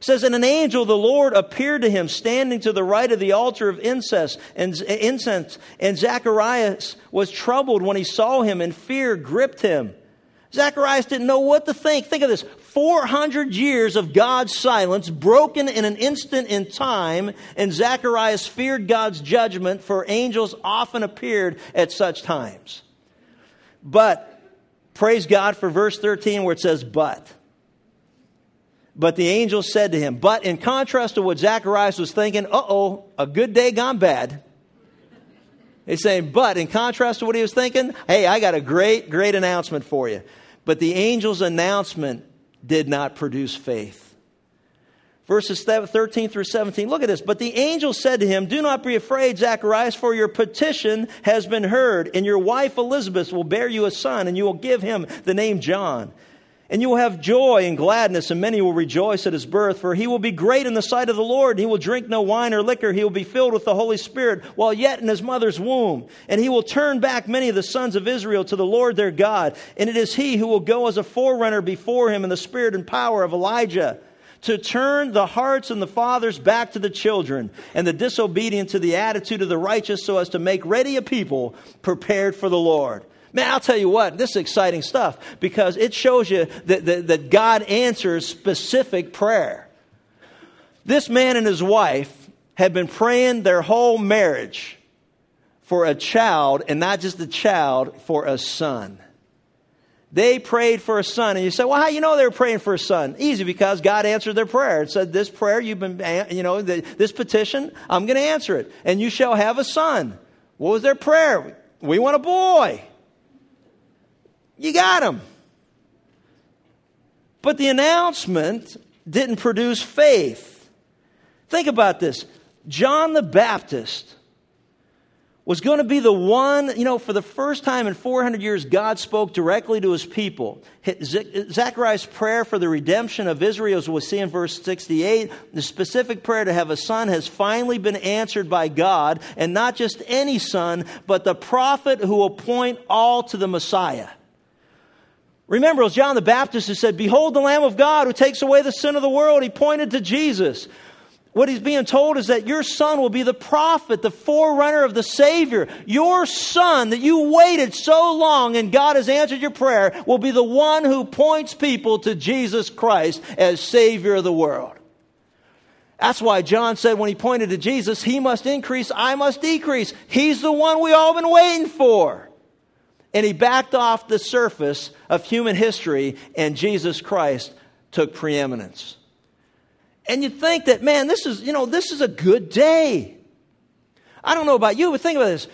It says, and an angel of the Lord appeared to him, standing to the right of the altar of incense. And Zacharias was troubled when he saw him, and fear gripped him. Zacharias didn't know what to think. Think of this. 400 years of God's silence, broken in an instant in time. And Zacharias feared God's judgment, for angels often appeared at such times. But, praise God for verse 13 where it says, But the angel said to him, but in contrast to what Zacharias was thinking, a good day gone bad. He's saying, but in contrast to what he was thinking, hey, I got a great announcement for you. But the angel's announcement did not produce faith. Verses 13 through 17, look at this. But the angel said to him, do not be afraid, Zacharias, for your petition has been heard, and your wife Elizabeth will bear you a son, and you will give him the name John. And you will have joy and gladness, and many will rejoice at his birth. For he will be great in the sight of the Lord, and he will drink no wine or liquor. He will be filled with the Holy Spirit while yet in his mother's womb. And he will turn back many of the sons of Israel to the Lord their God. And it is he who will go as a forerunner before him in the spirit and power of Elijah, to turn the hearts and the fathers back to the children, and the disobedient to the attitude of the righteous, so as to make ready a people prepared for the Lord. Man, I'll tell you what, this is exciting stuff, because it shows you that God answers specific prayer. This man and his wife had been praying their whole marriage for a child, and not just a child, for a son. They prayed for a son. And you say, well, how do you know they were praying for a son? Easy, because God answered their prayer and said, this prayer you've been, this petition, I'm going to answer it. And you shall have a son. What was their prayer? We want a boy. You got him. But the announcement didn't produce faith. Think about this. John the Baptist was going to be the one, you know, for the first time in 400 years, God spoke directly to his people. Zacharias' prayer for the redemption of Israel, as we see in verse 68, the specific prayer to have a son has finally been answered by God, and not just any son, but the prophet who will point all to the Messiah. Remember, it was John the Baptist who said, "Behold the Lamb of God who takes away the sin of the world." He pointed to Jesus. What he's being told is that your son will be the prophet, the forerunner of the Savior. Your son that you waited so long and God has answered your prayer will be the one who points people to Jesus Christ as Savior of the world. That's why John said when he pointed to Jesus, "He must increase, I must decrease." He's the one we've all been waiting for. And he backed off the surface of human history and Jesus Christ took preeminence. And you think that, man, this is a good day. I don't know about you, but think about this.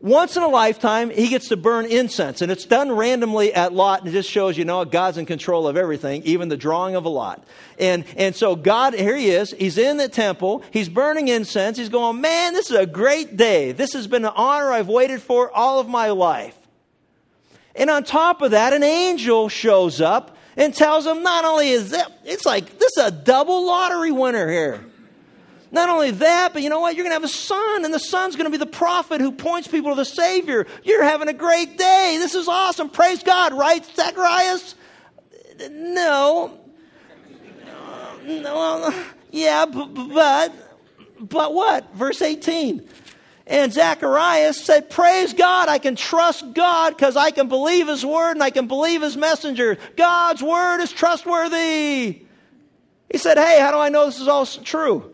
Once in a lifetime, he gets to burn incense. And it's done randomly at Lot. And it just shows, you know, God's in control of everything, even the drawing of a lot. And so God, here he is. He's in the temple. He's burning incense. He's going, man, this is a great day. This has been an honor I've waited for all of my life. And on top of that, an angel shows up and tells him, not only is that, it's like, this is a double lottery winner here. Not only that, but you know what? You're going to have a son, and the son's going to be the prophet who points people to the Savior. You're having a great day. This is awesome. Praise God, right, Zacharias? No. Yeah, but what? Verse 18. And Zacharias said, "Praise God, I can trust God because I can believe his word and I can believe his messenger. God's word is trustworthy." He said, "Hey, how do I know this is all true?"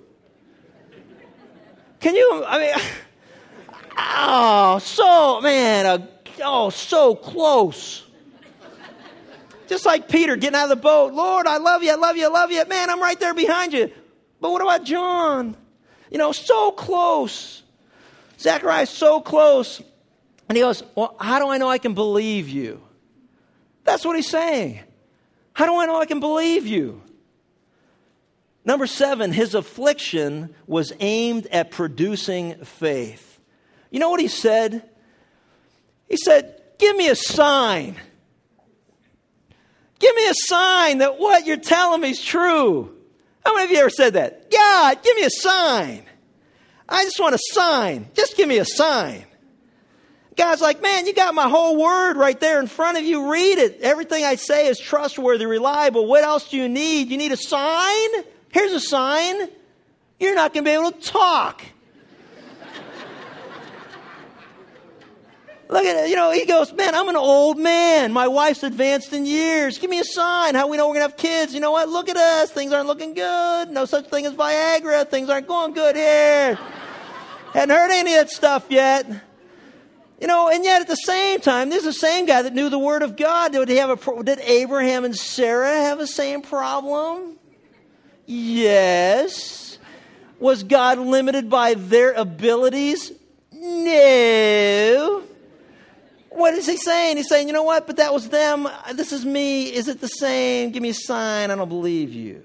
So close. Just like Peter getting out of the boat. "Lord, I love you, I love you, I love you. Man, I'm right there behind you." But what about John? You know, so close. Zacharias so close, and he goes, "Well, how do I know I can believe you?" That's what he's saying. How do I know I can believe you? Number 7, his affliction was aimed at producing faith. You know what he said? He said, "Give me a sign. Give me a sign that what you're telling me is true." How many of you ever said that? "God, give me a sign. I just want a sign. Just give me a sign." God's like, "Man, you got my whole word right there in front of you. Read it. Everything I say is trustworthy, reliable. What else do you need? You need a sign? Here's a sign. You're not going to be able to talk." Look at it. You know, he goes, "Man, I'm an old man. My wife's advanced in years. Give me a sign. How we know we're going to have kids? You know what? Look at us. Things aren't looking good. No such thing as Viagra. Things aren't going good here. Hadn't heard any of that stuff yet." You know, and yet at the same time, this is the same guy that knew the word of God. Did Abraham and Sarah have the same problem? Yes. Was God limited by their abilities? No. What is he saying? He's saying, you know what? But that was them. This is me. Is it the same? Give me a sign. I don't believe you.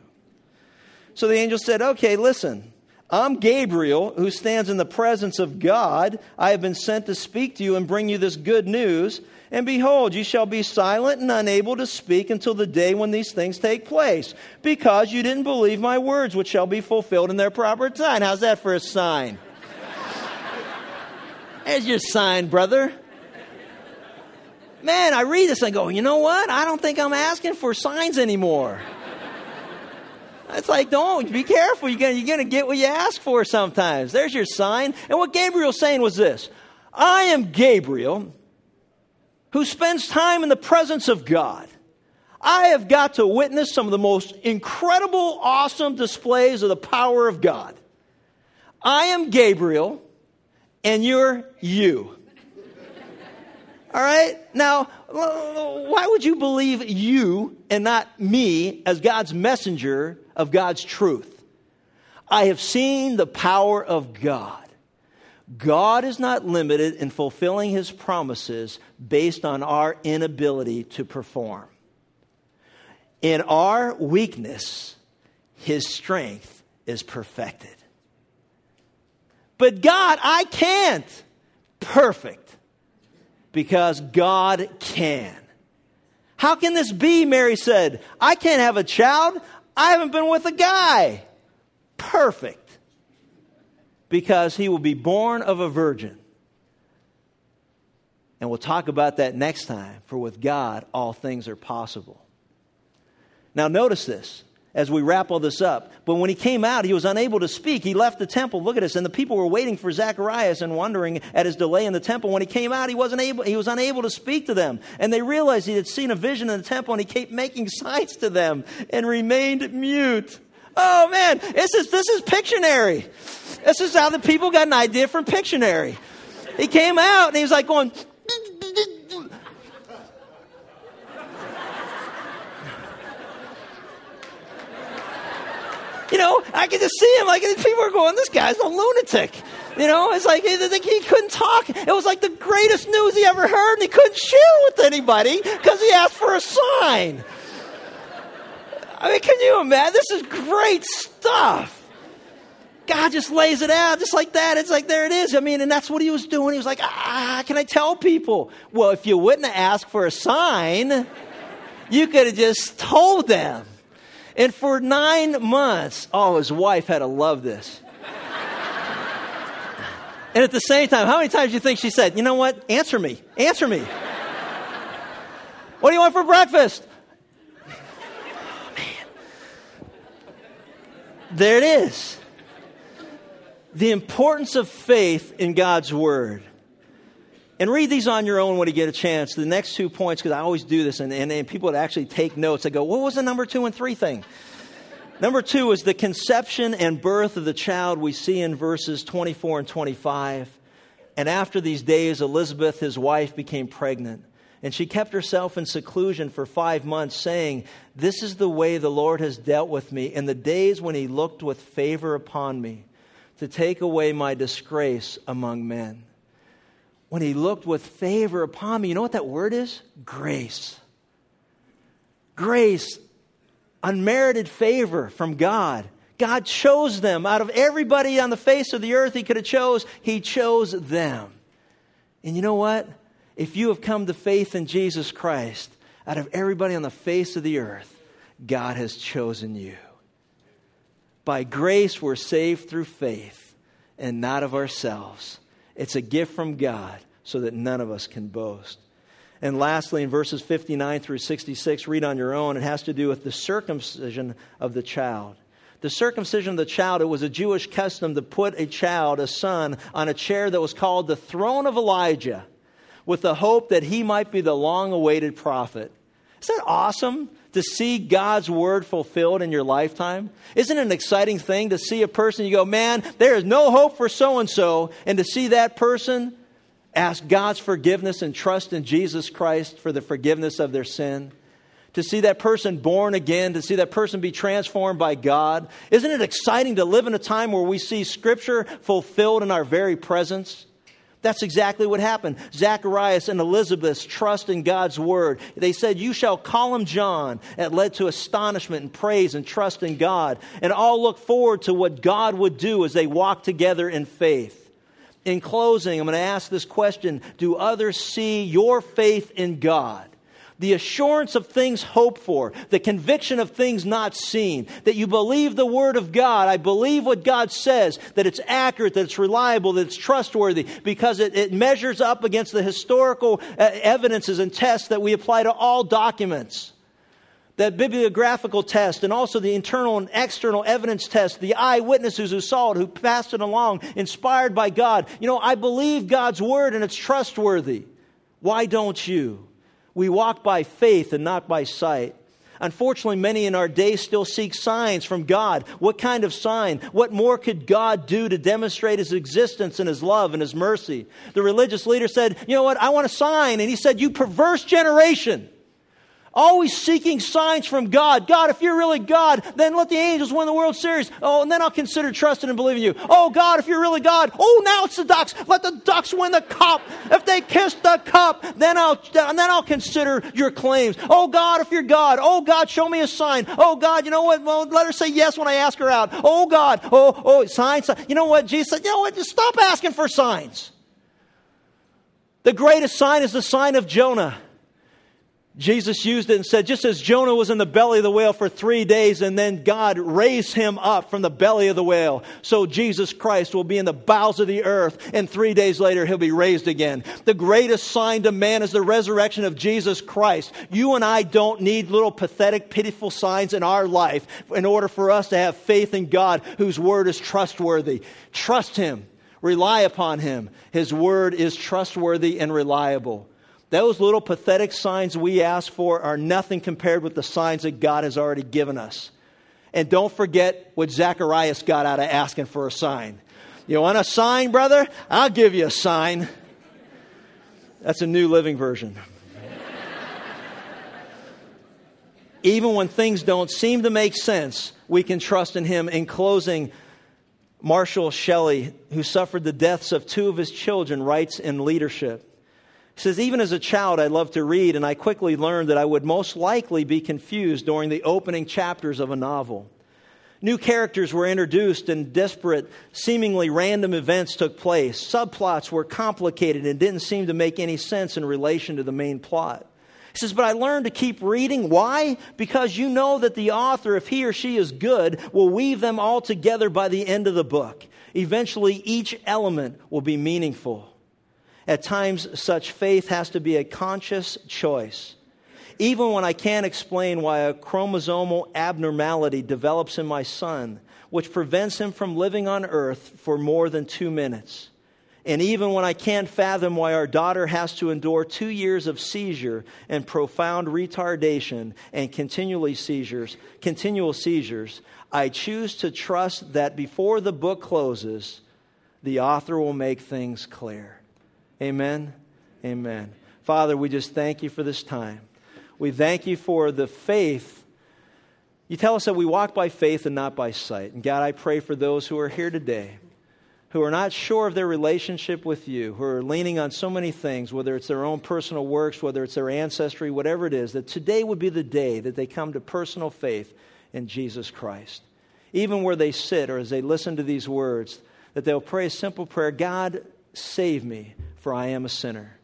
So the angel said, "Okay, listen. I'm Gabriel, who stands in the presence of God. I have been sent to speak to you and bring you this good news. And behold, you shall be silent and unable to speak until the day when these things take place, because you didn't believe my words, which shall be fulfilled in their proper time." How's that for a sign? There's your sign, brother. Man, I read this and I go, you know what? I don't think I'm asking for signs anymore. It's like, don't, be careful. You're going to get what you ask for sometimes. There's your sign. And what Gabriel's saying was this: I am Gabriel, who spends time in the presence of God. I have got to witness some of the most incredible, awesome displays of the power of God. I am Gabriel, and you're you. All right? Now, why would you believe you and not me as God's messenger of God's truth? I have seen the power of God. God is not limited in fulfilling his promises based on our inability to perform. In our weakness, his strength is perfected. But God, I can't. perfect because God can. How can this be? Mary said, I can't have a child. I haven't been with a guy. Perfect. Because he will be born of a virgin. And we'll talk about that next time. For with God, all things are possible. Now notice this as we wrap all this up. But when he came out, he was unable to speak. He left the temple. Look at this. And the people were waiting for Zacharias and wondering at his delay in the temple. When he came out, he was unable to speak to them. And they realized he had seen a vision in the temple, and he kept making signs to them and remained mute. Oh, man, this is Pictionary. This is how the people got an idea from Pictionary. He came out, and he was like going... You know, I could just see him. Like, people are going, this guy's a lunatic. You know, it's like he couldn't talk. It was like the greatest news he ever heard, and he couldn't share with anybody because he asked for a sign. I mean, can you imagine? This is great stuff. God just lays it out just like that. It's like, there it is. I mean, and that's what he was doing. He was like, can I tell people? Well, if you wouldn't have asked for a sign, you could have just told them. And for 9 months, his wife had to love this. And at the same time, how many times do you think she said, you know what? Answer me. What do you want for breakfast? Oh, man. There it is. The importance of faith in God's word. And read these on your own when you get a chance. The next 2 points, because I always do this, and people would actually take notes. They go, what was the number 2 and 3 thing? Number 2 is the conception and birth of the child we see in verses 24 and 25. And after these days, Elizabeth, his wife, became pregnant. And she kept herself in seclusion for 5 months, saying, this is the way the Lord has dealt with me in the days when he looked with favor upon me to take away my disgrace among men. When he looked with favor upon me, you know what that word is? Grace. Grace, unmerited favor from God. God chose them. Out of everybody on the face of the earth he could have chose, he chose them. And you know what? If you have come to faith in Jesus Christ, out of everybody on the face of the earth, God has chosen you. By grace we're saved through faith and not of ourselves. It's a gift from God so that none of us can boast. And lastly, in verses 59 through 66, read on your own. It has to do with the circumcision of the child. The circumcision of the child, it was a Jewish custom to put a child, a son, on a chair that was called the throne of Elijah with the hope that he might be the long-awaited prophet. Isn't that awesome to see God's word fulfilled in your lifetime? Isn't it an exciting thing to see a person, you go, man, there is no hope for so-and-so, and to see that person ask God's forgiveness and trust in Jesus Christ for the forgiveness of their sin? To see that person born again, to see that person be transformed by God? Isn't it exciting to live in a time where we see Scripture fulfilled in our very presence? That's exactly what happened. Zacharias and Elizabeth's trust in God's word. They said, you shall call him John. That led to astonishment and praise and trust in God. And all looked forward to what God would do as they walked together in faith. In closing, I'm going to ask this question. Do others see your faith in God? The assurance of things hoped for, the conviction of things not seen, that you believe the word of God. I believe what God says, that it's accurate, that it's reliable, that it's trustworthy, because it measures up against the historical evidences and tests that we apply to all documents. That bibliographical test, and also the internal and external evidence test, the eyewitnesses who saw it, who passed it along, inspired by God. You know, I believe God's word and it's trustworthy. Why don't you? We walk by faith and not by sight. Unfortunately, many in our day still seek signs from God. What kind of sign? What more could God do to demonstrate his existence and his love and his mercy? The religious leader said, you know what? I want a sign. And he said, you perverse generation, always seeking signs from God. God, if you're really God, then let the angels win the World Series. Oh, and then I'll consider trusting and believing you. Oh, God, if you're really God. Oh, now it's the Ducks. Let the Ducks win the cup. If they kiss the cup, then I'll consider your claims. Oh, God, if you're God. Oh, God, show me a sign. Oh, God, you know what? Well, let her say yes when I ask her out. Oh, God. Oh, signs. You know what? Jesus said, you know what? Just stop asking for signs. The greatest sign is the sign of Jonah. Jesus used it and said, just as Jonah was in the belly of the whale for 3 days and then God raised him up from the belly of the whale, so Jesus Christ will be in the bowels of the earth and 3 days later he'll be raised again. The greatest sign to man is the resurrection of Jesus Christ. You and I don't need little pathetic, pitiful signs in our life in order for us to have faith in God whose word is trustworthy. Trust him. Rely upon him. His word is trustworthy and reliable. Those little pathetic signs we ask for are nothing compared with the signs that God has already given us. And don't forget what Zacharias got out of asking for a sign. You want a sign, brother? I'll give you a sign. That's a New Living Version. Even when things don't seem to make sense, we can trust in him. In closing, Marshall Shelley, who suffered the deaths of two of his children, writes in Leadership. He says, even as a child, I loved to read, and I quickly learned that I would most likely be confused during the opening chapters of a novel. New characters were introduced, and disparate, seemingly random events took place. Subplots were complicated and didn't seem to make any sense in relation to the main plot. He says, but I learned to keep reading. Why? Because you know that the author, if he or she is good, will weave them all together by the end of the book. Eventually, each element will be meaningful. At times, such faith has to be a conscious choice. Even when I can't explain why a chromosomal abnormality develops in my son, which prevents him from living on earth for more than 2 minutes. And even when I can't fathom why our daughter has to endure 2 years of seizure and profound retardation and continual seizures, I choose to trust that before the book closes, the author will make things clear. Amen. Amen. Father, we just thank you for this time. We thank you for the faith. You tell us that we walk by faith and not by sight. And God, I pray for those who are here today, who are not sure of their relationship with you, who are leaning on so many things, whether it's their own personal works, whether it's their ancestry, whatever it is, that today would be the day that they come to personal faith in Jesus Christ. Even where they sit or as they listen to these words, that they'll pray a simple prayer, God, save me, for I am a sinner.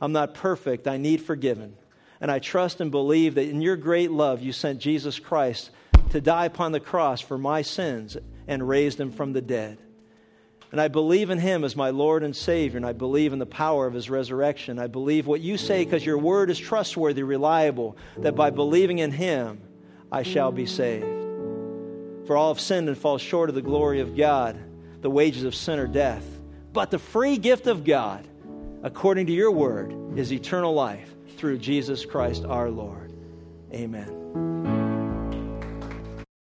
I'm not perfect. I need forgiven. And I trust and believe that in your great love, you sent Jesus Christ to die upon the cross for my sins and raised him from the dead. And I believe in him as my Lord and Savior, and I believe in the power of his resurrection. I believe what you say because your word is trustworthy, reliable, that by believing in him, I shall be saved. For all have sinned and fall short of the glory of God. The wages of sin are death. But the free gift of God, according to your word, is eternal life through Jesus Christ our Lord. Amen.